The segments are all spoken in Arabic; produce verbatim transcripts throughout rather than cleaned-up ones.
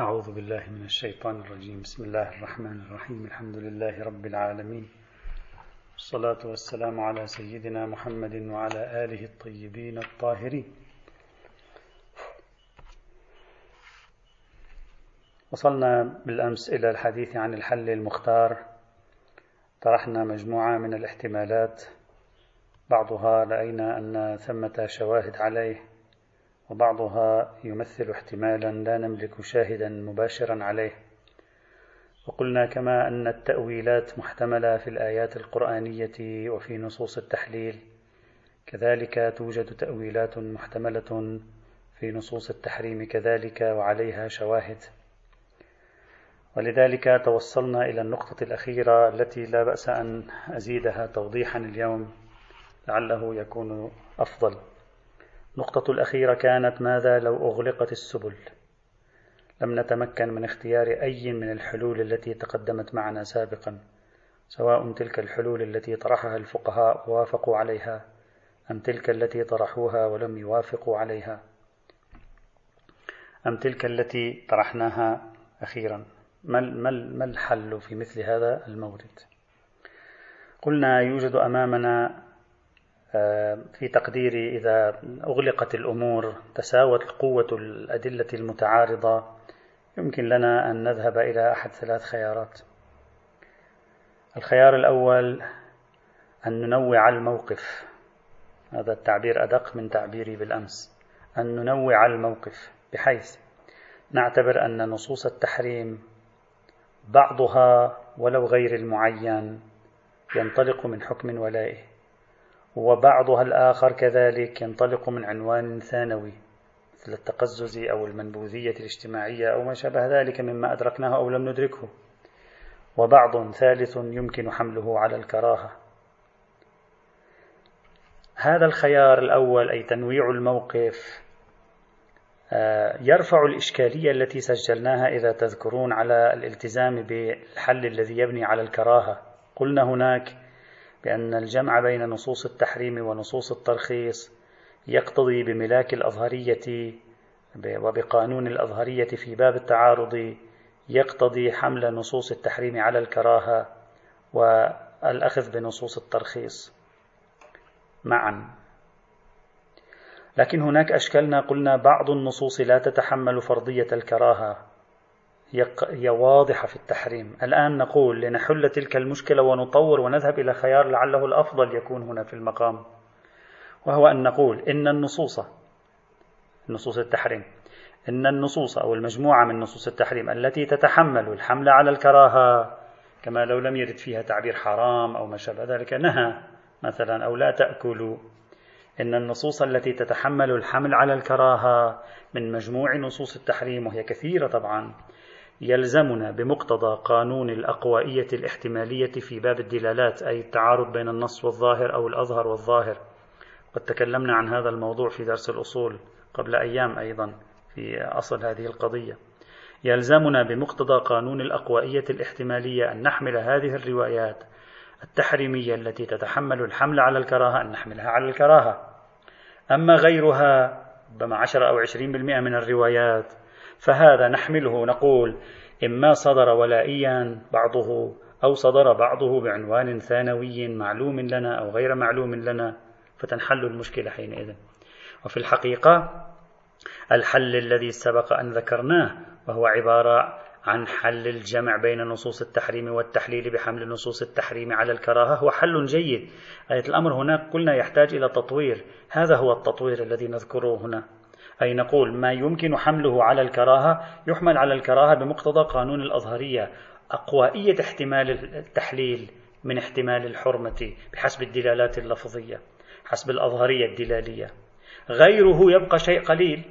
أعوذ بالله من الشيطان الرجيم. بسم الله الرحمن الرحيم. الحمد لله رب العالمين، والصلاة والسلام على سيدنا محمد وعلى آله الطيبين الطاهرين. وصلنا بالأمس إلى الحديث عن الحل المختار. طرحنا مجموعة من الاحتمالات، بعضها رأينا أن ثمة شواهد عليه، وبعضها يمثل احتمالا لا نملك شاهدا مباشرا عليه. وقلنا كما أن التأويلات محتملة في الآيات القرآنية وفي نصوص التحليل، كذلك توجد تأويلات محتملة في نصوص التحريم كذلك وعليها شواهد. ولذلك توصلنا إلى النقطة الأخيرة التي لا بأس أن أزيدها توضيحا اليوم لعله يكون أفضل. النقطة الأخيرة كانت: ماذا لو أغلقت السبل؟ لم نتمكن من اختيار أي من الحلول التي تقدمت معنا سابقا، سواء تلك الحلول التي طرحها الفقهاء ووافقوا عليها، أم تلك التي طرحوها ولم يوافقوا عليها، أم تلك التي طرحناها أخيرا. ما الحل في مثل هذا المورد؟ قلنا يوجد أمامنا في تقديري إذا أغلقت الأمور، تساوت قوة الأدلة المتعارضة، يمكن لنا أن نذهب إلى أحد ثلاث خيارات. الخيار الأول أن ننوع الموقف، هذا التعبير أدق من تعبيري بالأمس، أن ننوع الموقف بحيث نعتبر أن نصوص التحريم بعضها ولو غير المعين ينطلق من حكم ولائي، وبعضها الآخر كذلك ينطلق من عنوان ثانوي مثل التقزز أو المنبوذية الاجتماعية أو ما شابه ذلك مما أدركناه أو لم ندركه، وبعض ثالث يمكن حمله على الكراهة. هذا الخيار الأول، أي تنويع الموقف، يرفع الإشكالية التي سجلناها إذا تذكرون على الالتزام بالحل الذي يبني على الكراهة. قلنا هناك بأن الجمع بين نصوص التحريم ونصوص الترخيص يقتضي بملاك الأظهرية وبقانون الأظهرية في باب التعارض، يقتضي حمل نصوص التحريم على الكراهة والأخذ بنصوص الترخيص معا. لكن هناك أشكلنا، قلنا بعض النصوص لا تتحمل فرضية الكراهة، هي واضحة في التحريم. الآن نقول لنحل تلك المشكلة ونطور ونذهب إلى خيار لعله الأفضل يكون هنا في المقام، وهو أن نقول إن النصوص نصوص التحريم إن النصوص أو المجموعة من نصوص التحريم التي تتحمل الحملة على الكراهة، كما لو لم يرد فيها تعبير حرام أو ما شابه ذلك، نهى مثلا أو لا تأكلوا، إن النصوص التي تتحمل الحمل على الكراهة من مجموع نصوص التحريم، وهي كثيرة طبعا، يلزمنا بمقتضى قانون الأقوائية الاحتمالية في باب الدلالات، أي التعارض بين النص والظاهر أو الأظهر والظاهر. قد تكلمنا عن هذا الموضوع في درس الأصول قبل أيام أيضا في أصل هذه القضية. يلزمنا بمقتضى قانون الأقوائية الاحتمالية أن نحمل هذه الروايات التحريمية التي تتحمل الحمل على الكراهة أن نحملها على الكراهة. أما غيرها ربما عشرة أو عشرين بالمئة من الروايات، فهذا نحمله، نقول إما صدر ولائيا بعضه أو صدر بعضه بعنوان ثانوي معلوم لنا أو غير معلوم لنا، فتنحل المشكلة حينئذ. وفي الحقيقة الحل الذي سبق أن ذكرناه، وهو عبارة عن حل الجمع بين نصوص التحريم والتحليل بحمل نصوص التحريم على الكراهة، هو حل جيد. آية الأمر هناك قلنا يحتاج إلى تطوير، هذا هو التطوير الذي نذكره هنا، أي نقول ما يمكن حمله على الكراهة يحمل على الكراهة بمقتضى قانون الأظهرية، أقوائية احتمال التحليل من احتمال الحرمة بحسب الدلالات اللفظية حسب الأظهرية الدلالية. غيره يبقى شيء قليل،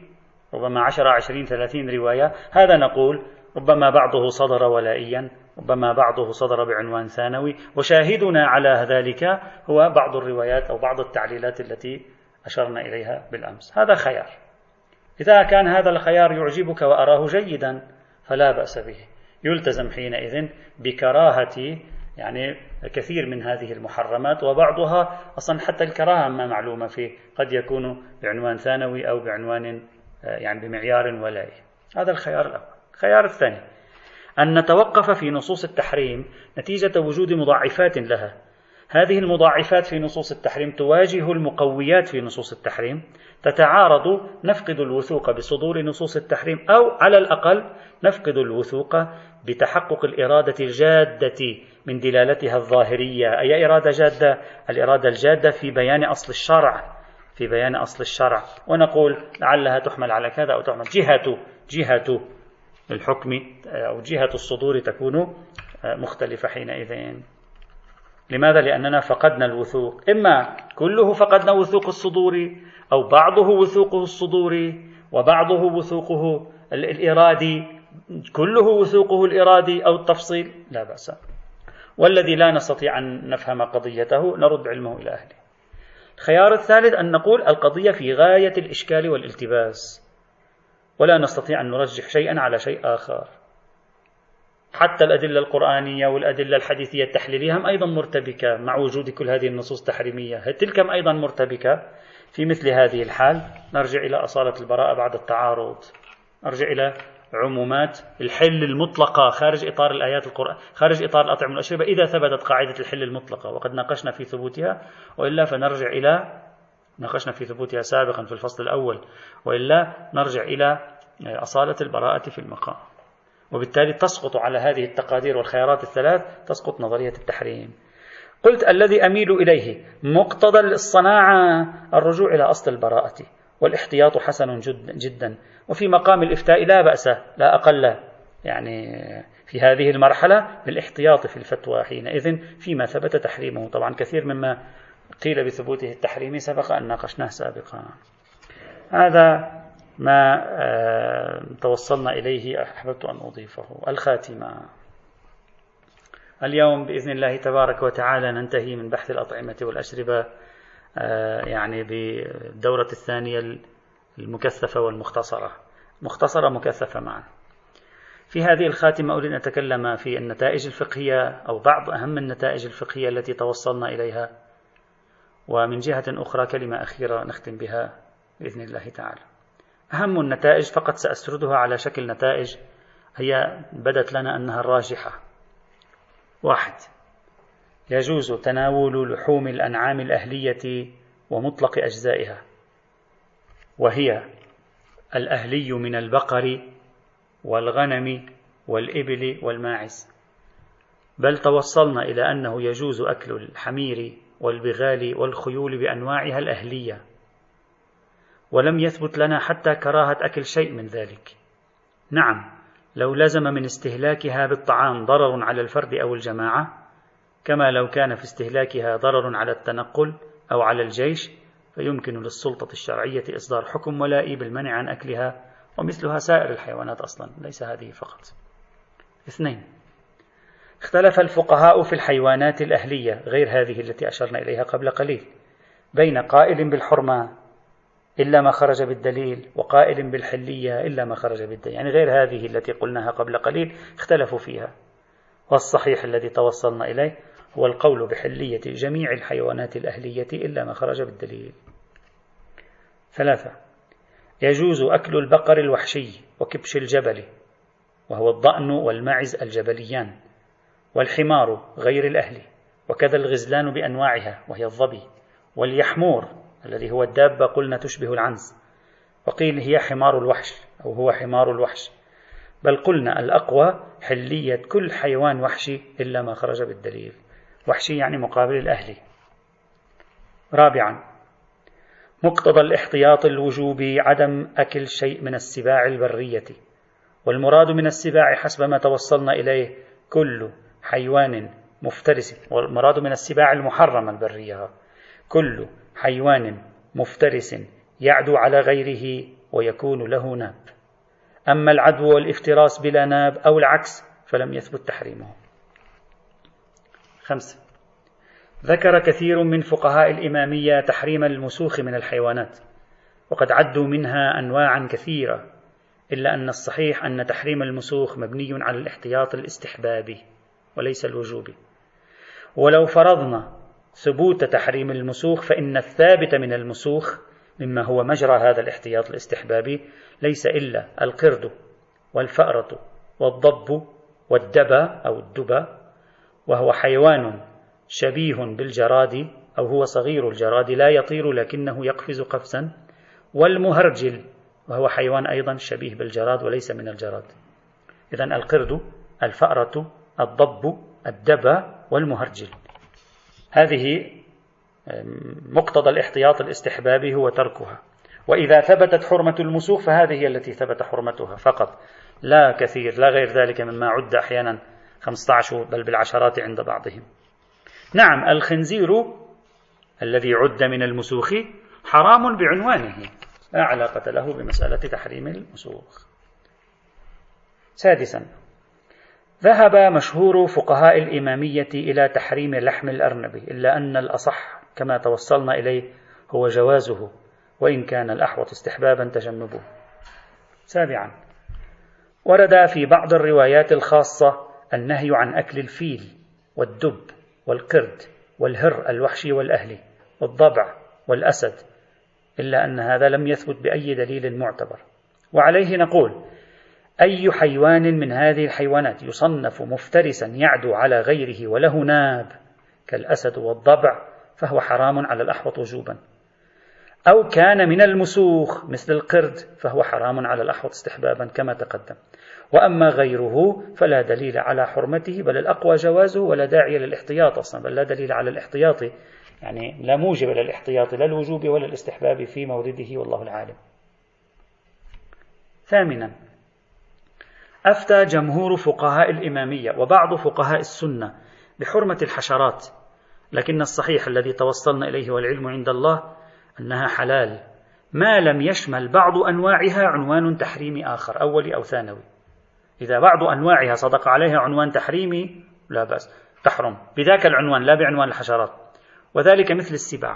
ربما عشرة عشرين ثلاثين رواية، هذا نقول ربما بعضه صدر ولائيا، ربما بعضه صدر بعنوان ثانوي، وشاهدنا على ذلك هو بعض الروايات أو بعض التعليلات التي أشرنا إليها بالأمس. هذا خيار. إذا كان هذا الخيار يعجبك وأراه جيدا فلا بأس به، يلتزم حينئذ بكراهة يعني كثير من هذه المحرمات، وبعضها أصلا حتى الكراهة ما معلومة فيه، قد يكون بعنوان ثانوي أو بعنوان يعني بمعيار ولائي. هذا الخيار الأول. الخيار الثاني أن نتوقف في نصوص التحريم نتيجة وجود مضاعفات لها. هذه المضاعفات في نصوص التحريم تواجه المقويات في نصوص التحريم، تتعارض، نفقد الوثوق بصدور نصوص التحريم، أو على الأقل نفقد الوثوق بتحقق الإرادة الجادة من دلالتها الظاهرية. أي إرادة جادة؟ الإرادة الجادة في بيان أصل الشرع، في بيان أصل الشرع، ونقول لعلها تحمل على كذا أو تحمل جهة جهة الحكم أو جهة الصدور تكون مختلفة حينئذ. لماذا؟ لأننا فقدنا الوثوق، إما كله فقدنا وثوق الصدوري، أو بعضه وثوقه الصدوري وبعضه وثوقه الإرادي، كله وثوقه الإرادي أو التفصيل، لا بأس. والذي لا نستطيع أن نفهم قضيته نرد علمه إلى أهله. الخيار الثالث أن نقول القضية في غاية الإشكال والالتباس، ولا نستطيع أن نرجح شيئا على شيء آخر، حتى الأدلة القرآنية والأدلة الحديثية التحليلية هم أيضا مرتبكة مع وجود كل هذه النصوص التحريمية، تلك هم أيضا مرتبكة. في مثل هذه الحال نرجع إلى أصالة البراءة بعد التعارض، نرجع إلى عمومات الحل المطلقة خارج إطار الآيات القرآن، خارج إطار الأطعمة والأشربة، إذا ثبتت قاعدة الحل المطلقة وقد ناقشنا في ثبوتها، وإلا فنرجع إلى ناقشنا في ثبوتها سابقا في الفصل الأول، وإلا نرجع إلى أصالة البراءة في المقام. وبالتالي تسقط على هذه التقادير والخيارات الثلاث تسقط نظرية التحريم. قلت الذي أميل إليه مقتضى الصناعة الرجوع إلى أصل البراءة، والاحتياط حسن جدا، وفي مقام الإفتاء لا بأس، لا أقل يعني في هذه المرحلة بالاحتياط في الفتوى حينئذ فيما ثبت تحريمه. طبعا كثير مما قيل بثبوته التحريمي سبق أن ناقشناه سابقا. هذا ما توصلنا إليه أحببت أن أضيفه. الخاتمة اليوم بإذن الله تبارك وتعالى ننتهي من بحث الأطعمة والأشربة يعني بالدورة الثانية المكثفة والمختصرة، مختصرة مكثفة معا. في هذه الخاتمة أريد أن أتكلم في النتائج الفقهية أو بعض أهم النتائج الفقهية التي توصلنا إليها، ومن جهة أخرى كلمة أخيرة نختم بها بإذن الله تعالى. أهم النتائج فقط سأسردها على شكل نتائج هي بدت لنا أنها الراجحة. واحد، يجوز تناول لحوم الأنعام الأهلية ومطلق أجزائها، وهي الأهلي من البقر والغنم والإبل والماعز، بل توصلنا إلى أنه يجوز أكل الحمير والبغال والخيول بأنواعها الأهلية، ولم يثبت لنا حتى كراهة أكل شيء من ذلك. نعم، لو لزم من استهلاكها بالطعام ضرر على الفرد أو الجماعة، كما لو كان في استهلاكها ضرر على التنقل أو على الجيش، فيمكن للسلطة الشرعية إصدار حكم ولائي بالمنع عن أكلها، ومثلها سائر الحيوانات أصلا، ليس هذه فقط. اثنين، اختلف الفقهاء في الحيوانات الأهلية غير هذه التي أشرنا إليها قبل قليل بين قائل بالحرمة إلا ما خرج بالدليل، وقائل بالحلية إلا ما خرج بالدليل، يعني غير هذه التي قلناها قبل قليل اختلفوا فيها. والصحيح الذي توصلنا إليه هو القول بحلية جميع الحيوانات الأهلية إلا ما خرج بالدليل. ثلاثة، يجوز أكل البقر الوحشي وكبش الجبل، وهو الضأن والماعز الجبليان، والحمار غير الأهلي، وكذا الغزلان بأنواعها وهي الظبي، واليحمور الذي هو الدابة قلنا تشبه العنز، وقيل هي حمار الوحش أو هو حمار الوحش، بل قلنا الأقوى حلية كل حيوان وحشي إلا ما خرج بالدليل، وحشي يعني مقابل الأهلي. رابعا، مقتضى الاحتياط الوجوبي عدم أكل شيء من السباع البرية، والمراد من السباع حسب ما توصلنا إليه كل حيوان مفترس، والمراد من السباع المحرمة البرية كل حيوان مفترس يعدو على غيره ويكون له ناب. أما العدو والافتراس بلا ناب أو العكس فلم يثبت تحريمه. خمسة، ذكر كثير من فقهاء الإمامية تحريم المسوخ من الحيوانات، وقد عدوا منها أنواعا كثيرة، إلا أن الصحيح أن تحريم المسوخ مبني على الاحتياط الاستحبابي وليس الوجوبي. ولو فرضنا ثبوت تحريم المسوخ فإن الثابت من المسوخ مما هو مجرى هذا الاحتياط الاستحبابي ليس إلا القرد والفأرة والضب والدبى أو الدبى، وهو حيوان شبيه بالجراد أو هو صغير الجراد لا يطير لكنه يقفز قفزا، والمهرجل وهو حيوان أيضا شبيه بالجراد وليس من الجراد. إذن القرد، الفأرة، الضب، الدبى والمهرجل. هذه مقتضى الاحتياط الاستحبابي هو تركها. وإذا ثبتت حرمة المسوخ فهذه هي التي ثبت حرمتها فقط، لا كثير لا غير ذلك مما عد أحيانا خمسة عشر بل بالعشرات عند بعضهم. نعم، الخنزير الذي عد من المسوخ حرام بعنوانه، لا علاقة له بمسألة تحريم المسوخ. سادسا، ذهب مشهور فقهاء الإمامية إلى تحريم لحم الأرنب، إلا أن الأصح كما توصلنا إليه هو جوازه، وإن كان الأحوط استحبابا تجنبه. سابعا، ورد في بعض الروايات الخاصة النهي عن أكل الفيل والدب والقرد والهر الوحشي والأهلي والضبع والأسد، إلا أن هذا لم يثبت بأي دليل معتبر. وعليه نقول: أي حيوان من هذه الحيوانات يصنف مفترسا يعدو على غيره وله ناب كالأسد والضبع فهو حرام على الأحوط وجوبا، أو كان من المسوخ مثل القرد فهو حرام على الأحوط استحبابا كما تقدم. وأما غيره فلا دليل على حرمته، بل الأقوى جوازه، ولا داعي للاحتياط أصلا، بل لا دليل على الاحتياط، يعني لا موجب للاحتياط لا الوجوب ولا الاستحباب في مورده، والله العالم. ثامنا، أفتى جمهور فقهاء الإمامية وبعض فقهاء السنة بحرمة الحشرات، لكن الصحيح الذي توصلنا إليه والعلم عند الله أنها حلال ما لم يشمل بعض أنواعها عنوان تحريمي آخر أولي أو ثانوي. إذا بعض أنواعها صدق عليها عنوان تحريمي لا بأس، تحرم بذاك العنوان لا بعنوان الحشرات، وذلك مثل السباع.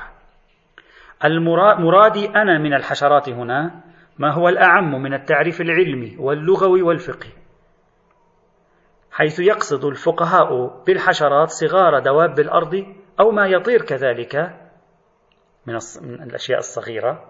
المرادي أنا من الحشرات هنا ما هو الأعم من التعريف العلمي واللغوي والفقهي، حيث يقصد الفقهاء بالحشرات صغار دواب الأرض أو ما يطير كذلك من الأشياء الصغيرة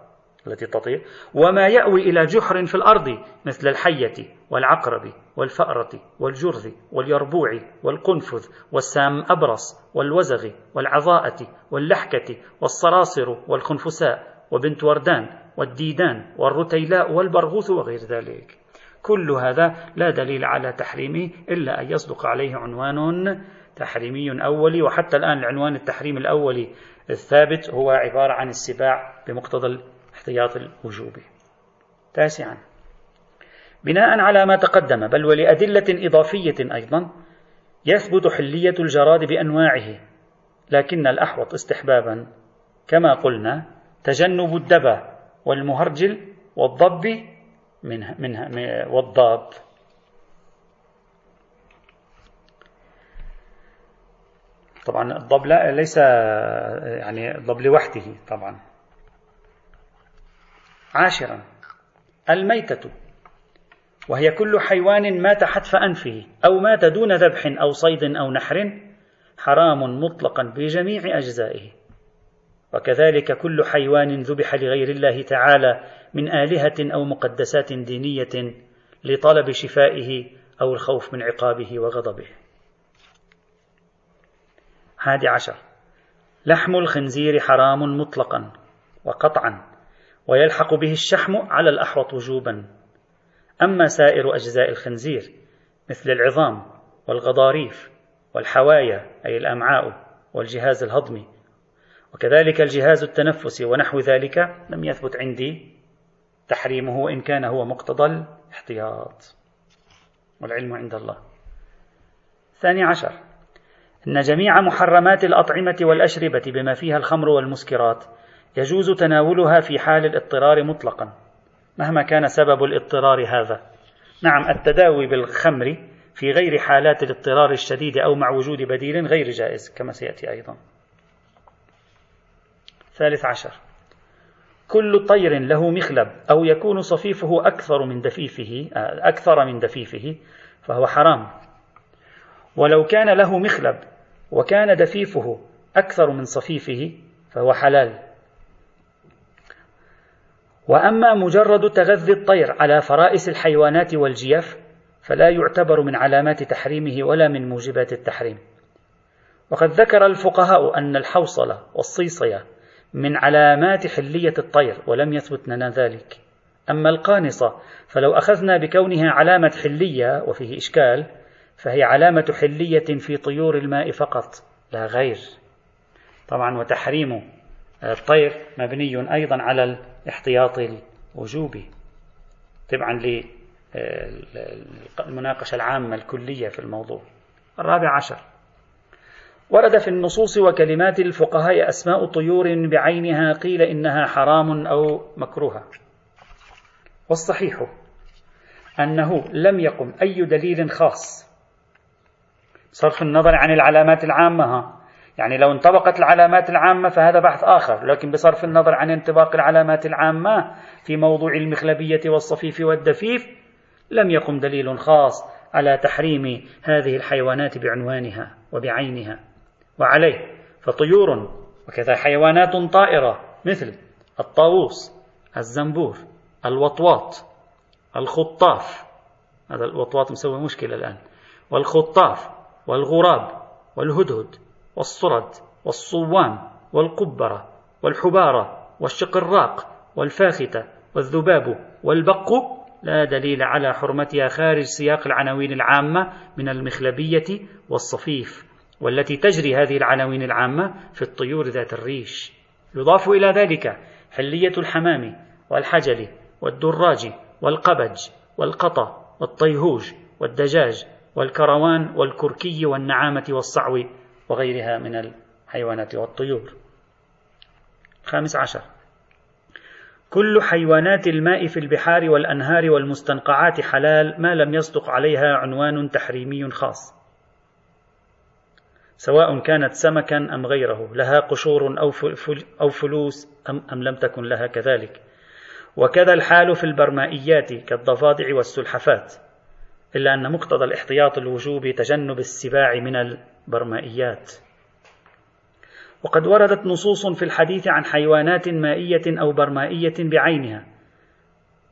التي تطير، وما يأوي إلى جحر في الأرض مثل الحية والعقرب والفأرة والجرذ واليربوع والقنفذ والسام أبرص والوزغ والعضاءة واللحكة والصراصر والخنفساء وبنت وردان والديدان والرتيلاء والبرغوث وغير ذلك. كل هذا لا دليل على تحريمه إلا أن يصدق عليه عنوان تحريمي أولي، وحتى الآن العنوان التحريم الأولي الثابت هو عبارة عن السباع بمقتضى الاحتياط الوجوبي. تاسعا، بناء على ما تقدم بل ولأدلة إضافية أيضا يثبت حلية الجراد بأنواعه، لكن الأحوط استحبابا كما قلنا تجنب الدبى والمهرجل والضب منها منها والضاب. طبعا الضب ليس يعني الضب لوحده طبعا. عاشرا، الميتة، وهي كل حيوان مات حتف أنفه أو مات دون ذبح أو صيد أو نحر، حرام مطلقا بجميع أجزائه. وكذلك كل حيوان ذبح لغير الله تعالى من آلهة أو مقدسات دينية لطلب شفائه أو الخوف من عقابه وغضبه. حادي عشر، لحم الخنزير حرام مطلقا وقطعا، ويلحق به الشحم على الأحوط وجوبا. أما سائر أجزاء الخنزير مثل العظام والغضاريف والحوايا أي الأمعاء والجهاز الهضمي وكذلك الجهاز التنفسي ونحو ذلك لم يثبت عندي تحريمه، وإن كان هو مقتضى الاحتياط والعلم عند الله. ثاني عشر، إن جميع محرمات الأطعمة والأشربة بما فيها الخمر والمسكرات يجوز تناولها في حال الاضطرار مطلقا مهما كان سبب الاضطرار هذا. نعم، التداوي بالخمر في غير حالات الاضطرار الشديد أو مع وجود بديل غير جائز كما سيأتي أيضا. ثالث عشر، كل طير له مخلب أو يكون صفيفه أكثر من دفيفه أكثر من دفيفه فهو حرام، ولو كان له مخلب وكان دفيفه أكثر من صفيفه فهو حلال. وأما مجرد تغذي الطير على فرائس الحيوانات والجيف فلا يعتبر من علامات تحريمه ولا من موجبات التحريم. وقد ذكر الفقهاء أن الحوصلة والصيصية من علامات حلية الطير ولم يثبت لنا ذلك. أما القانصة فلو أخذنا بكونها علامة حلية وفيه إشكال، فهي علامة حلية في طيور الماء فقط لا غير. طبعا وتحريم الطير مبني أيضا على الاحتياط الوجوبي طبعا للمناقشة العامة الكلية في الموضوع. الرابع عشر، ورد في النصوص وكلمات الفقهاء أسماء طيور بعينها قيل إنها حرام أو مكروهة، والصحيح أنه لم يقم أي دليل خاص صرف النظر عن العلامات العامة. يعني لو انطبقت العلامات العامة فهذا بحث آخر، لكن بصرف النظر عن انطباق العلامات العامة في موضوع المخلبية والصفيف والدفيف لم يقم دليل خاص على تحريم هذه الحيوانات بعنوانها وبعينها. وعليه فطيور وكذا حيوانات طائرة مثل الطاووس، الزنبور، الوطواط، الخطاف، هذا الوطواط مسوي مشكلة الآن، والخطاف والغراب والهدهد والصرد والصوام والقبرة والحبارة والشقراق والفاخته والذباب والبق لا دليل على حرمتها خارج سياق العناوين العامة من المخلبية والصفيف، والتي تجري هذه العناوين العامة في الطيور ذات الريش. يضاف إلى ذلك حلية الحمام والحجل والدراج والقبج والقطة والطيهوج والدجاج والكروان والكركي والنعامة والصعو وغيرها من الحيوانات والطيور. خامس عشر، كل حيوانات الماء في البحار والأنهار والمستنقعات حلال ما لم يصدق عليها عنوان تحريمي خاص، سواء كانت سمكا أم غيره، لها قشور أو فلوس أم لم تكن لها كذلك. وكذا الحال في البرمائيات كالضفادع والسلحفات، إلا أن مقتضى الاحتياط الوجوبي تجنب السباع من البرمائيات. وقد وردت نصوص في الحديث عن حيوانات مائية أو برمائية بعينها،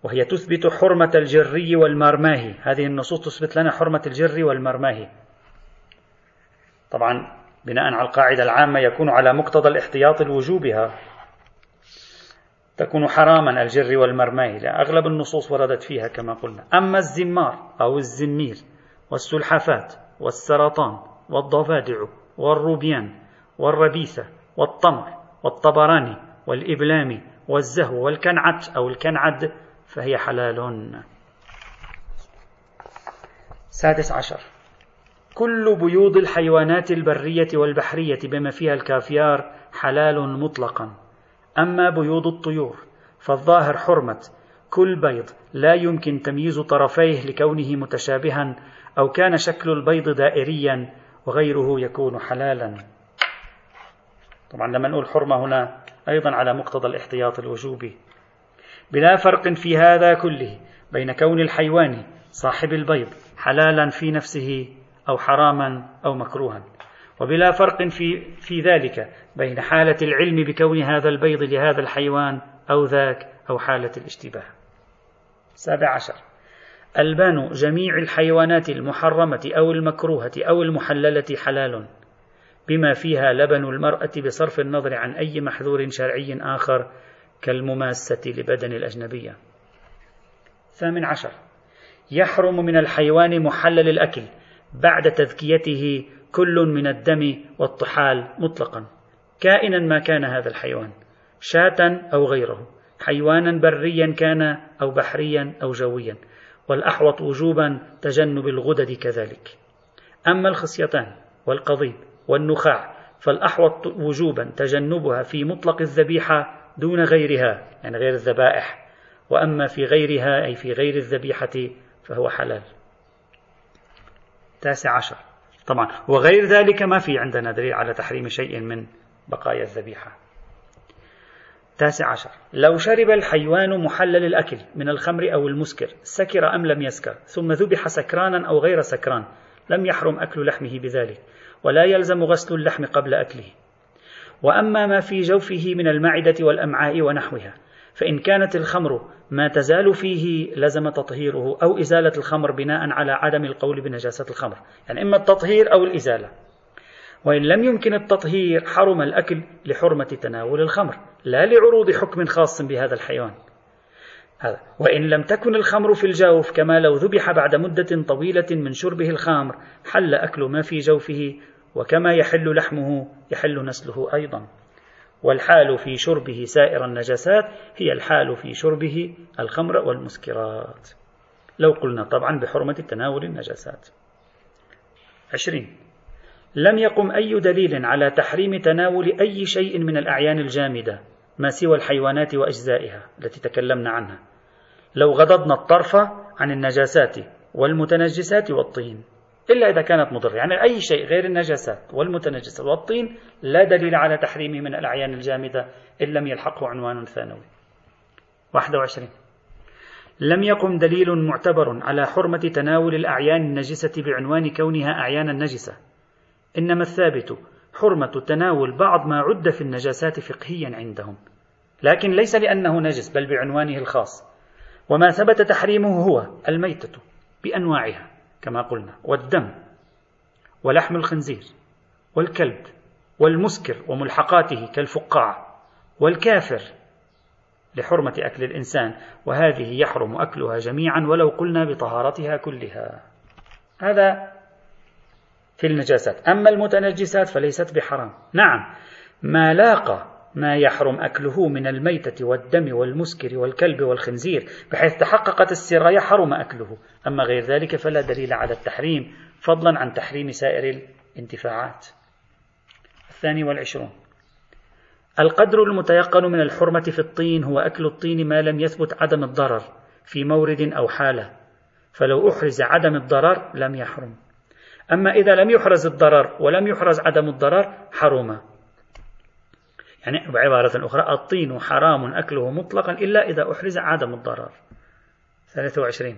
وهي تثبت حرمة الجري والمرماهي. هذه النصوص تثبت لنا حرمة الجري والمرماهي، طبعا بناء على القاعدة العامة يكون على مقتضى الاحتياط الوجوبها تكون حراما الجري والمرماهي، لأغلب النصوص وردت فيها كما قلنا. أما الزمار أو الزمير والسلحفات والسرطان والضفادع والروبيان والربيثة والطمر والطبراني والإبلام والزهو والكنعت أو الكنعد فهي حلال. سادس عشر، كل بيوض الحيوانات البرية والبحرية بما فيها الكافيار حلال مطلقا. أما بيوض الطيور فالظاهر حرمة كل بيض لا يمكن تمييز طرفيه لكونه متشابها أو كان شكل البيض دائريا، وغيره يكون حلالا. طبعا لما نقول حرمة هنا أيضا على مقتضى الاحتياط الوجوبي، بلا فرق في هذا كله بين كون الحيوان صاحب البيض حلالا في نفسه أو حراما أو مكروها، وبلا فرق في, في ذلك بين حالة العلم بكون هذا البيض لهذا الحيوان أو ذاك أو حالة الاشتباه. سابع عشر، ألبان جميع الحيوانات المحرمة أو المكروهة أو المحللة حلال بما فيها لبن المرأة بصرف النظر عن أي محذور شرعي آخر كالمماسة لبدن الأجنبية. ثامن عشر، يحرم من الحيوان محلل الأكل بعد تذكيته كل من الدم والطحال مطلقا، كائنا ما كان هذا الحيوان، شاة أو غيره، حيوانا بريا كان أو بحريا أو جويا، والأحوط وجوبا تجنب الغدد كذلك. أما الخصيتان والقضيب والنخاع فالأحوط وجوبا تجنبها في مطلق الذبيحة دون غيرها، يعني غير الذبائح، وأما في غيرها أي في غير الذبيحة فهو حلال. تاسع عشر، طبعا وغير ذلك ما في عندنا دليل على تحريم شيء من بقايا الذبيحة. تاسع عشر، لو شرب الحيوان محلل الأكل من الخمر أو المسكر سكر أم لم يسكر ثم ذبح سكرانا أو غير سكران لم يحرم أكل لحمه بذلك، ولا يلزم غسل اللحم قبل أكله. وأما ما في جوفه من المعدة والأمعاء ونحوها فإن كانت الخمر ما تزال فيه لزم تطهيره أو إزالة الخمر بناء على عدم القول بنجاسة الخمر، يعني إما التطهير أو الإزالة. وإن لم يمكن التطهير حرم الأكل لحرمة تناول الخمر لا لعروض حكم خاص بهذا الحيوان هذا. وإن لم تكن الخمر في الجوف كما لو ذبح بعد مدة طويلة من شربه الخمر حل أكل ما في جوفه، وكما يحل لحمه يحل نسله أيضا. والحال في شربه سائر النجاسات هي الحال في شربه الخمر والمسكرات، لو قلنا طبعا بحرمة تناول النجاسات. عشرين لم يقم أي دليل على تحريم تناول أي شيء من الأعيان الجامدة ما سوى الحيوانات وأجزائها التي تكلمنا عنها، لو غضضنا الطرف عن النجاسات والمتنجسات والطين، إلا إذا كانت مضرة. يعني أي شيء غير النجاسات والمتنجسات والطين لا دليل على تحريمه من الأعيان الجامدة إن لم يلحقه عنوان ثانوي. واحد وعشرين لم يقم دليل معتبر على حرمة تناول الأعيان النجسة بعنوان كونها أعيانا نجسة، إنما الثابت حرمة تناول بعض ما عد في النجاسات فقهيا عندهم، لكن ليس لأنه نجس بل بعنوانه الخاص. وما ثبت تحريمه هو الميتة بأنواعها كما قلنا، والدم ولحم الخنزير والكلب والمسكر وملحقاته كالفقاعة والكافر لحرمة أكل الإنسان، وهذه يحرم أكلها جميعا ولو قلنا بطهارتها كلها. هذا في النجاسات. أما المتنجسات فليست بحرام. نعم، ما لاقى ما يحرم أكله من الميتة والدم والمسكر والكلب والخنزير بحيث تحققت السراية حرم أكله، أما غير ذلك فلا دليل على التحريم، فضلا عن تحريم سائر الانتفاعات. الثاني والعشرون القدر المتيقن من الحرمة في الطين هو أكل الطين ما لم يثبت عدم الضرر في مورد أو حالة، فلو أحرز عدم الضرر لم يحرم. أما إذا لم يحرز الضرر ولم يحرز عدم الضرر حرم. يعني بعبارة أخرى الطين حرام أكله مطلقا إلا إذا أحرز عدم الضرر. ثلاثة وعشرين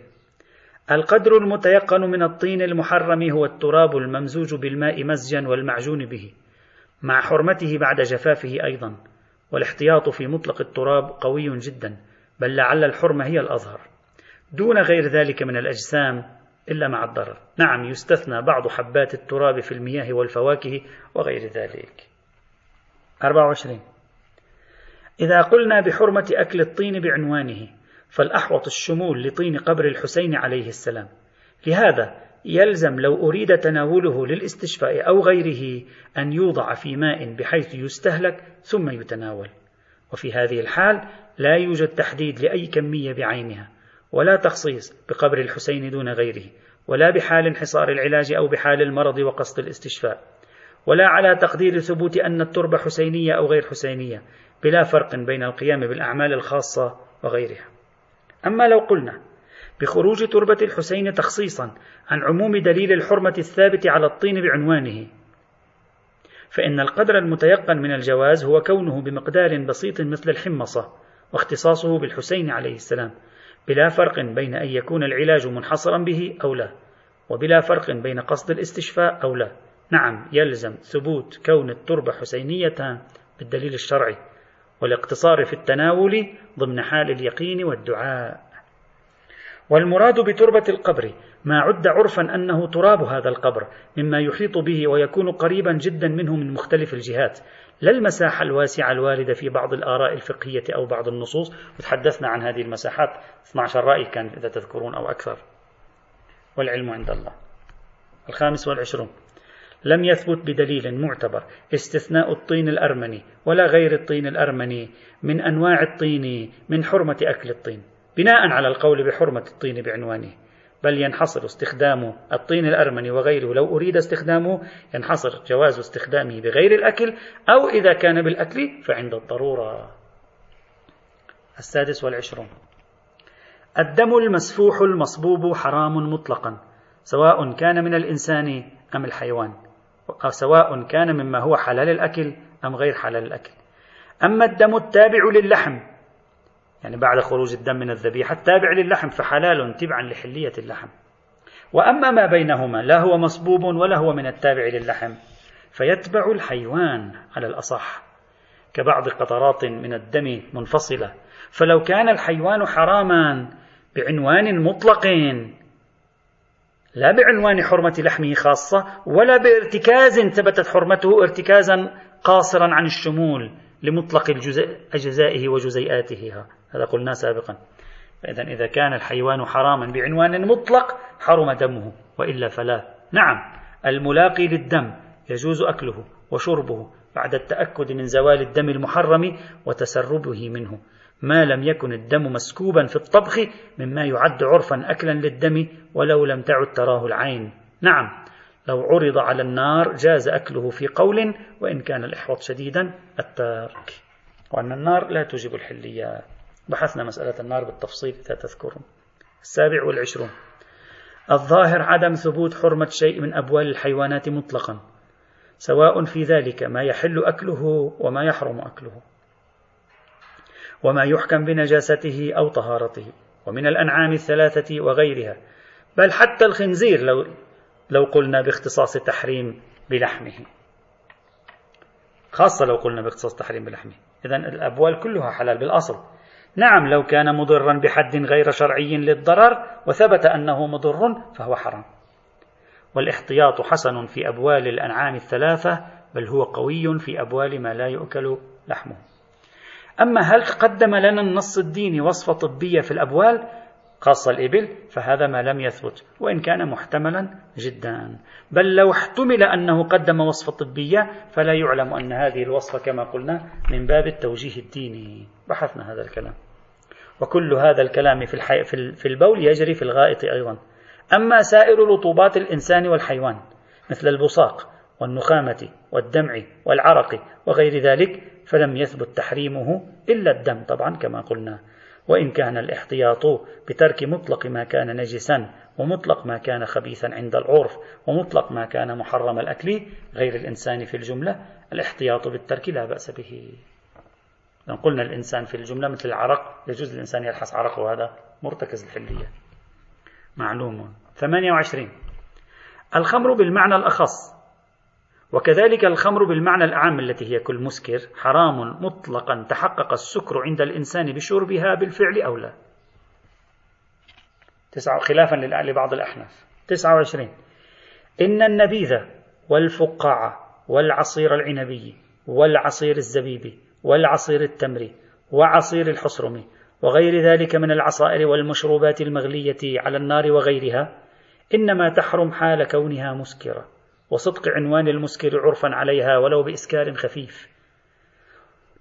القدر المتيقن من الطين المحرم هو التراب الممزوج بالماء مزجا والمعجون به مع حرمته بعد جفافه أيضا، والاحتياط في مطلق التراب قوي جدا، بل لعل الحرمة هي الأظهر دون غير ذلك من الأجسام إلا مع الضرر. نعم، يستثنى بعض حبات التراب في المياه والفواكه وغير ذلك. أربعة وعشرين إذا قلنا بحرمة أكل الطين بعنوانه فالأحوط الشمول لطين قبر الحسين عليه السلام، لهذا يلزم لو أريد تناوله للاستشفاء أو غيره أن يوضع في ماء بحيث يستهلك ثم يتناول، وفي هذه الحال لا يوجد تحديد لأي كمية بعينها ولا تخصيص بقبر الحسين دون غيره، ولا بحال انحصار العلاج أو بحال المرض وقصد الاستشفاء، ولا على تقدير ثبوت أن التربة حسينية أو غير حسينية، بلا فرق بين القيام بالأعمال الخاصة وغيرها. أما لو قلنا بخروج تربة الحسين تخصيصا عن عموم دليل الحرمة الثابت على الطين بعنوانه، فإن القدر المتيقن من الجواز هو كونه بمقدار بسيط مثل الحمصة واختصاصه بالحسين عليه السلام، بلا فرق بين أن يكون العلاج منحصرا به أو لا، وبلا فرق بين قصد الاستشفاء أو لا. نعم، يلزم ثبوت كون التربة حسينية بالدليل الشرعي، والاقتصار في التناول ضمن حال اليقين والدعاء. والمراد بتربة القبر ما عد عرفا أنه تراب هذا القبر مما يحيط به ويكون قريبا جدا منه من مختلف الجهات، لا المساحة الواسعة الواردة في بعض الآراء الفقهية أو بعض النصوص، وتحدثنا عن هذه المساحات اثني عشر رأي كان إذا تذكرون أو أكثر، والعلم عند الله. الخامس والعشرون لم يثبت بدليل معتبر استثناء الطين الأرمني ولا غير الطين الأرمني من أنواع الطين من حرمة أكل الطين بناء على القول بحرمة الطين بعنوانه، بل ينحصر استخدام الطين الأرمني وغيره لو أريد استخدامه، ينحصر جواز استخدامه بغير الأكل، أو إذا كان بالأكل فعند الضرورة. السادس والعشرون الدم المسفوح المصبوب حرام مطلقا، سواء كان من الإنسان أم الحيوان، أو سواء كان مما هو حلال الأكل أم غير حلال الأكل. أما الدم التابع للحم، يعني بعد خروج الدم من الذبيحة التابع للحم، فحلال تبعا لحلية اللحم. وأما ما بينهما لا هو مصبوب ولا هو من التابع للحم فيتبع الحيوان على الأصح، كبعض قطرات من الدم منفصلة فلو كان الحيوان حراما بعنوان مطلق، لا بعنوان حرمة لحمه خاصة ولا بارتكاز ثبتت حرمته ارتكازا قاصرا عن الشمول لمطلق أجزائه وجزيئاته، هذا قلنا سابقا. فإذا إذا كان الحيوان حراما بعنوان مطلق حرم دمه وإلا فلا. نعم، الملاقي للدم يجوز أكله وشربه بعد التأكد من زوال الدم المحرم وتسربه منه، ما لم يكن الدم مسكوبا في الطبخ مما يعد عرفا أكلا للدم ولو لم تعد تراه العين. نعم، لو عرض على النار جاز أكله في قول وإن كان الإحوط شديدا الترك، وأن النار لا توجب الحلية. بحثنا مسألة النار بالتفصيل إذا تذكرون. السابع والعشرون، الظاهر عدم ثبوت حرمة شيء من أبوال الحيوانات مطلقا، سواء في ذلك ما يحل أكله وما يحرم أكله وما يحكم بنجاسته أو طهارته، ومن الأنعام الثلاثة وغيرها، بل حتى الخنزير لو, لو قلنا باختصاص التحريم بلحمه، خاصة لو قلنا باختصاص التحريم بلحمه، إذن الأبوال كلها حلال بالأصل. نعم، لو كان مضرا بحد غير شرعي للضرر وثبت أنه مضر فهو حرام. والاحتياط حسن في أبوال الأنعام الثلاثة، بل هو قوي في أبوال ما لا يؤكل لحمه. أما هل قدم لنا النص الديني وصفة طبية في الأبوال خاصة الإبل؟ فهذا ما لم يثبت وإن كان محتملا جدا، بل لو احتمل أنه قدم وصفة طبية فلا يعلم أن هذه الوصفة كما قلنا من باب التوجيه الديني، بحثنا هذا الكلام. وكل هذا الكلام في, الحي... في البول يجري في الغائط أيضا. أما سائر رطوبات الإنسان والحيوان مثل البصاق والنخامة والدمع والعرق وغير ذلك فلم يثبت تحريمه إلا الدم طبعا كما قلنا، وإن كان الاحتياط بترك مطلق ما كان نجسا ومطلق ما كان خبيثا عند العرف ومطلق ما كان محرم الأكل غير الإنسان في الجملة، الاحتياط بالترك لا بأس به. لأن قلنا الإنسان في الجملة مثل العرق، يجوز الإنسان يلحس عرق وهذا مرتكز الحلية معلوم. ثمانية وعشرين، الخمر بالمعنى الأخص وكذلك الخمر بالمعنى الأعم التي هي كل مسكر حرام مطلقا تحقق السكر عند الإنسان بشربها بالفعل أو لا، تسعة خلافا لبعض الأحناف. تسعة وعشرين، إن النبيذ والفقاعة والعصير العنبي والعصير الزبيبي والعصير التمري وعصير الحصرمي وغير ذلك من العصائر والمشروبات المغلية على النار وغيرها إنما تحرم حال كونها مسكرة وصدق عنوان المسكر عرفا عليها ولو بإسكار خفيف.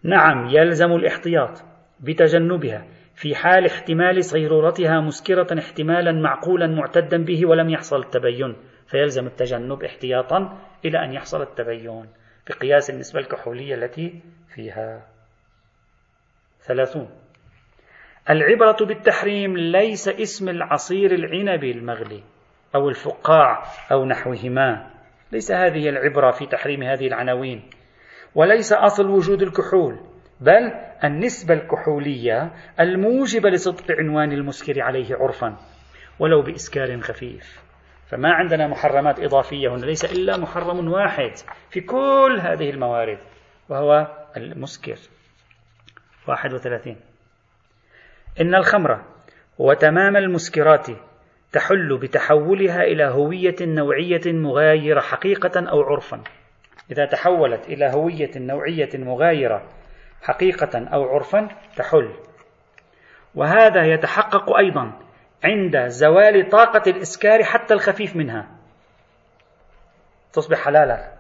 نعم، يلزم الاحتياط بتجنبها في حال احتمال صيرورتها مسكرة احتمالا معقولا معتدا به ولم يحصل التبين، فيلزم التجنب احتياطا إلى أن يحصل التبين بقياس النسبة الكحولية التي فيها. ثلاثون، العبرة بالتحريم ليس اسم العصير العنبي المغلي أو الفقاع أو نحوهما، ليس هذه العبرة في تحريم هذه العناوين، وليس أصل وجود الكحول، بل النسبة الكحولية الموجبة لصدق عنوان المسكر عليه عرفا ولو بإسكار خفيف. فما عندنا محرمات إضافية هنا، ليس إلا محرم واحد في كل هذه الموارد وهو المسكر. واحد وثلاثين، إن الخمر وتمام المسكرات تحل بتحولها إلى هوية نوعية مغايرة حقيقة أو عرفا. إذا تحولت إلى هوية نوعية مغايرة حقيقة أو عرفا تحل، وهذا يتحقق أيضا عند زوال طاقة الإسكار حتى الخفيف منها، تصبح حلالا،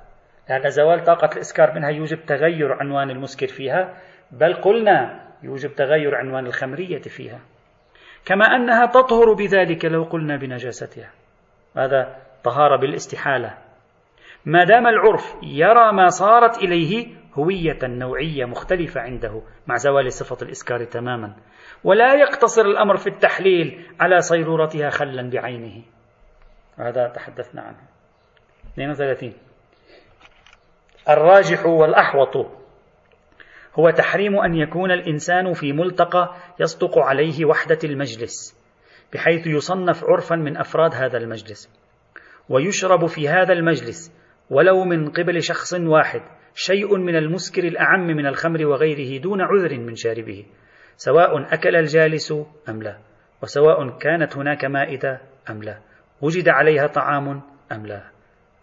لأن زوال طاقة الإسكار منها يوجب تغير عنوان المسكر فيها، بل قلنا يوجب تغير عنوان الخمرية فيها، كما أنها تطهر بذلك لو قلنا بنجاستها، هذا طهارة بالاستحالة ما دام العرف يرى ما صارت إليه هوية نوعية مختلفة عنده مع زوال صفة الإسكار تماما، ولا يقتصر الأمر في التحليل على صيرورتها خلا بعينه، هذا تحدثنا عنه. اثنين وثلاثين، الراجح والأحوط هو تحريم أن يكون الإنسان في ملتقى يصدق عليه وحدة المجلس بحيث يصنف عرفا من أفراد هذا المجلس ويشرب في هذا المجلس ولو من قبل شخص واحد شيء من المسكر الأعم من الخمر وغيره دون عذر من شاربه، سواء أكل الجالس أم لا، وسواء كانت هناك مائدة أم لا، وجد عليها طعام أم لا.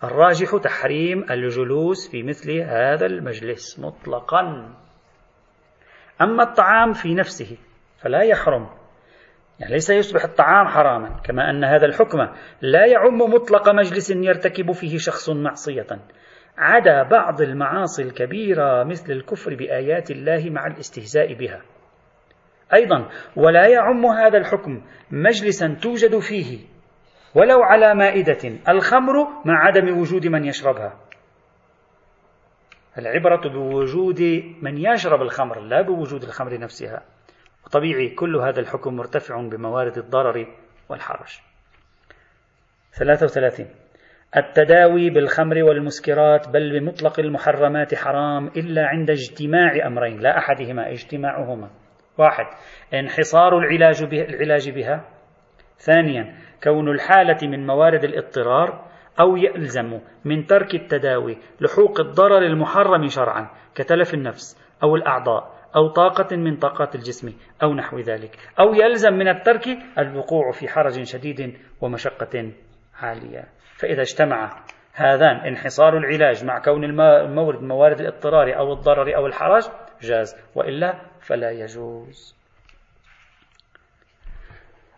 الراجح تحريم الجلوس في مثل هذا المجلس مطلقا. أما الطعام في نفسه فلا يحرم، يعني ليس يصبح الطعام حراما، كما أن هذا الحكم لا يعم مطلق مجلس يرتكب فيه شخص معصية عدا بعض المعاصي الكبيرة مثل الكفر بآيات الله مع الاستهزاء بها. أيضا ولا يعم هذا الحكم مجلسا توجد فيه ولو على مائدة الخمر مع عدم وجود من يشربها. العبرة بوجود من يشرب الخمر لا بوجود الخمر نفسها. وطبيعي كل هذا الحكم مرتفع بموارد الضرر والحرج. ثلاثة وثلاثين التداوي بالخمر والمسكرات بل بمطلق المحرمات حرام إلا عند اجتماع أمرين لا أحدهما، اجتماعهما: واحد، انحصار العلاج به العلاج بها، ثانيا، كون الحالة من موارد الاضطرار، أو يلزم من ترك التداوي لحوق الضرر المحرم شرعا كتلف النفس أو الأعضاء أو طاقة من طاقات الجسم أو نحو ذلك، أو يلزم من الترك الوقوع في حرج شديد ومشقة عالية. فإذا اجتمع هذان، انحصار العلاج مع كون المورد موارد الاضطرار أو الضرر أو الحرج، جاز، وإلا فلا يجوز.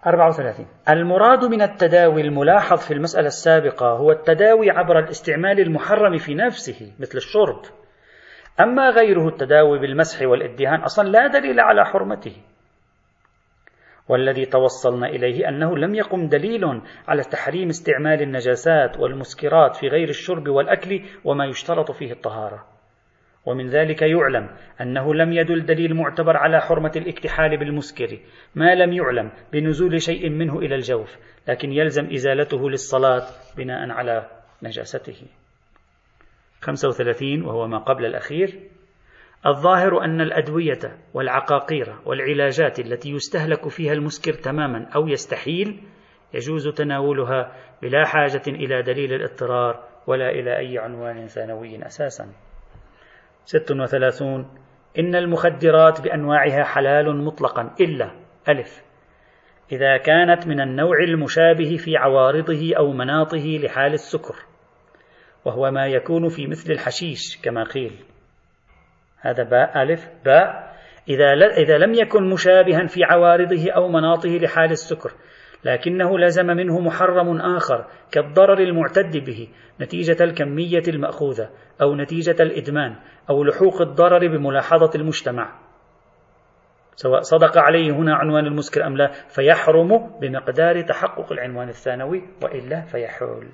أربعة وثلاثين المراد من التداوي الملاحظ في المسألة السابقة هو التداوي عبر الاستعمال المحرم في نفسه مثل الشرب. أما غيره، التداوي بالمسح والإدهان، أصلا لا دليل على حرمته، والذي توصلنا إليه أنه لم يقم دليل على تحريم استعمال النجاسات والمسكرات في غير الشرب والأكل وما يشترط فيه الطهارة. ومن ذلك يعلم أنه لم يدل دليل معتبر على حرمة الاكتحال بالمسكر ما لم يعلم بنزول شيء منه إلى الجوف، لكن يلزم إزالته للصلاة بناء على نجاسته. خمسة وثلاثين وهو ما قبل الأخير، الظاهر أن الأدوية والعقاقير والعلاجات التي يستهلك فيها المسكر تماما أو يستحيل يجوز تناولها بلا حاجة إلى دليل الاضطرار ولا إلى أي عنوان ثانوي أساسا. ستة وثلاثين إن المخدرات بأنواعها حلال مطلقا إلا: ألف، إذا كانت من النوع المشابه في عوارضه أو مناطه لحال السكر، وهو ما يكون في مثل الحشيش كما قيل. هذا باء. ألف باء، إذا إذا لم يكن مشابها في عوارضه أو مناطه لحال السكر، لكنه لزم منه محرم آخر كالضرر المعتد به نتيجة الكمية المأخوذة أو نتيجة الإدمان أو لحوق الضرر بملاحظة المجتمع، سواء صدق عليه هنا عنوان المسكر أم لا، فيحرم بمقدار تحقق العنوان الثانوي، وإلا فيحل.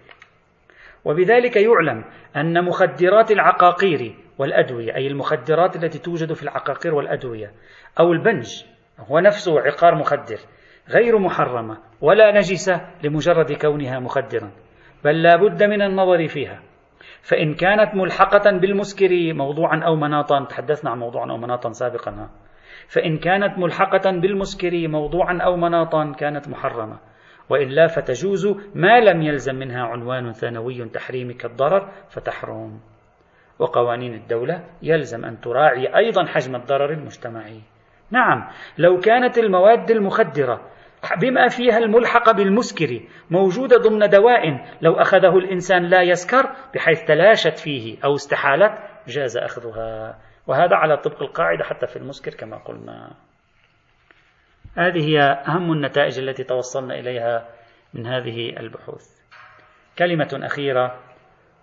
وبذلك يعلم أن مخدرات العقاقير والأدوية، أي المخدرات التي توجد في العقاقير والأدوية، أو البنج هو نفسه عقار مخدر، غير محرمة ولا نجسة لمجرد كونها مخدرا، بل لا بد من النظر فيها، فإن كانت ملحقة بالمسكر موضوعا أو مناطا، تحدثنا عن موضوعا أو مناطا سابقا، فإن كانت ملحقة بالمسكر موضوعا أو مناطا كانت محرمة، وإلا فتجوز ما لم يلزم منها عنوان ثانوي تحريمي كالضرر فتحرم. وقوانين الدولة يلزم أن تراعي أيضا حجم الضرر المجتمعي. نعم، لو كانت المواد المخدرة بما فيها الملحقة بالمسكر موجودة ضمن دواء لو أخذه الإنسان لا يسكر بحيث تلاشت فيه أو استحالت، جاز أخذها، وهذا على طبق القاعدة حتى في المسكر كما قلنا. هذه هي أهم النتائج التي توصلنا إليها من هذه البحوث. كلمة أخيرة: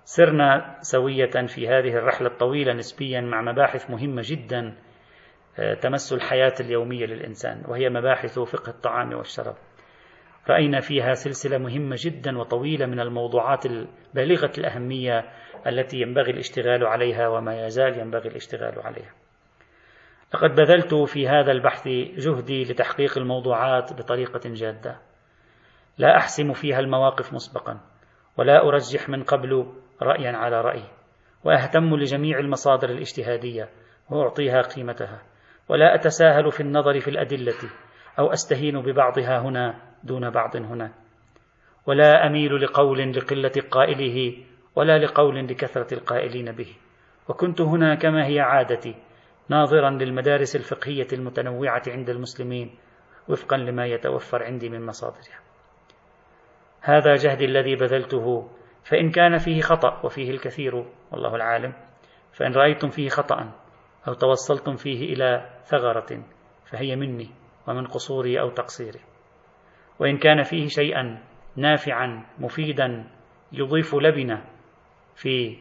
سرنا سوية في هذه الرحلة الطويلة نسبيا مع مباحث مهمة جدا تمس الحياة اليومية للإنسان، وهي مباحث فقه الطعام والشرب. رأينا فيها سلسلة مهمة جدا وطويلة من الموضوعات البالغة الأهمية التي ينبغي الاشتغال عليها وما يزال ينبغي الاشتغال عليها. لقد بذلت في هذا البحث جهدي لتحقيق الموضوعات بطريقة جادة، لا أحسم فيها المواقف مسبقا، ولا أرجح من قبل رأيا على رأي، وأهتم لجميع المصادر الاجتهادية وأعطيها قيمتها، ولا أتساهل في النظر في الأدلة أو أستهين ببعضها هنا دون بعض هنا، ولا أميل لقول لقلة قائله ولا لقول لكثرة القائلين به. وكنت هنا كما هي عادتي ناظرا للمدارس الفقهية المتنوعة عند المسلمين وفقا لما يتوفر عندي من مصادرها. هذا جهدي الذي بذلته، فإن كان فيه خطأ وفيه الكثير والله العالم، فإن رأيتم فيه خطأ أو توصلتم فيه إلى ثغرة فهي مني ومن قصوري أو تقصيري، وإن كان فيه شيئا نافعا مفيدا يضيف لبنة في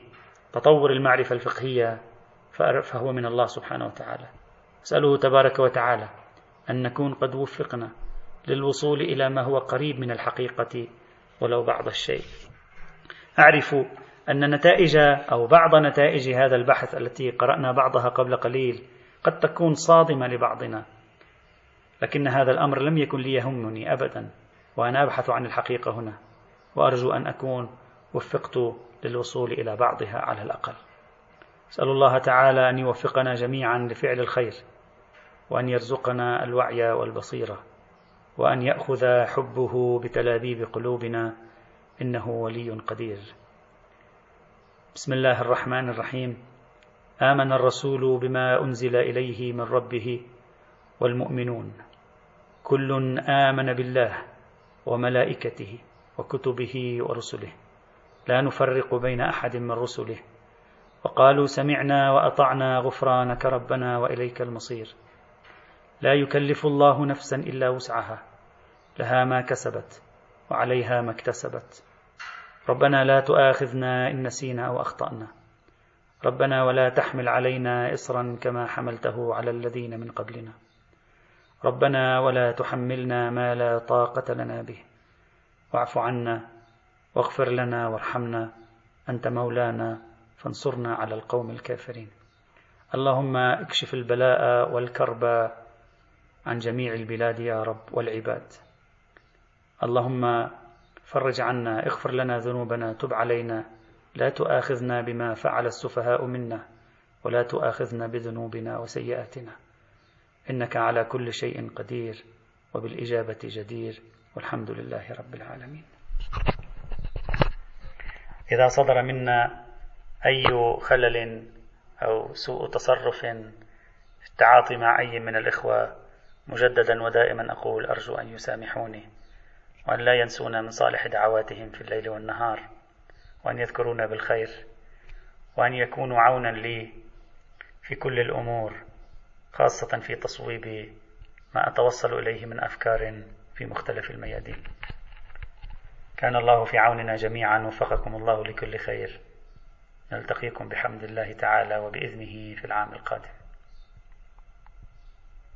تطور المعرفة الفقهية فهو من الله سبحانه وتعالى. أسأله تبارك وتعالى أن نكون قد وفقنا للوصول إلى ما هو قريب من الحقيقة ولو بعض الشيء. أعرف أن نتائج أو بعض نتائج هذا البحث التي قرأنا بعضها قبل قليل قد تكون صادمة لبعضنا، لكن هذا الأمر لم يكن ليهمني أبدا، وأنا أبحث عن الحقيقة هنا، وأرجو أن أكون وفقت للوصول إلى بعضها على الأقل. أسأل الله تعالى أن يوفقنا جميعا لفعل الخير، وأن يرزقنا الوعي والبصيرة، وأن يأخذ حبه بتلابيب قلوبنا، إنه ولي قدير. بسم الله الرحمن الرحيم. آمن الرسول بما أنزل إليه من ربه والمؤمنون كل آمن بالله وملائكته وكتبه ورسله لا نفرق بين أحد من رسله وقالوا سمعنا وأطعنا غفرانك ربنا وإليك المصير. لا يكلف الله نفسا إلا وسعها، لها ما كسبت وعليها ما اكتسبت. ربنا لا تؤاخذنا إن نسينا أو أخطأنا، ربنا ولا تحمل علينا إصرا كما حملته على الذين من قبلنا، ربنا ولا تحملنا ما لا طاقة لنا به، واعف عنا واغفر لنا وارحمنا، أنت مولانا فانصرنا على القوم الكافرين. اللهم اكشف البلاء والكرب عن جميع البلاد يا رب والعباد. اللهم فرج عنا، اغفر لنا ذنوبنا، تب علينا، لا تؤاخذنا بما فعل السفهاء منا، ولا تؤاخذنا بذنوبنا وسيئاتنا، إنك على كل شيء قدير وبالإجابة جدير، والحمد لله رب العالمين. إذا صدر منا أي خلل أو سوء تصرف في التعاطي مع أي من الإخوة، مجددا ودائما أقول أرجو أن يسامحوني، وأن لا ينسونا من صالح دعواتهم في الليل والنهار، وأن يذكرونا بالخير، وأن يكونوا عونا لي في كل الأمور، خاصة في تصويب ما أتوصل إليه من أفكار في مختلف الميادين. كان الله في عوننا جميعا، وفقكم الله لكل خير. نلتقيكم بحمد الله تعالى وبإذنه في العام القادم.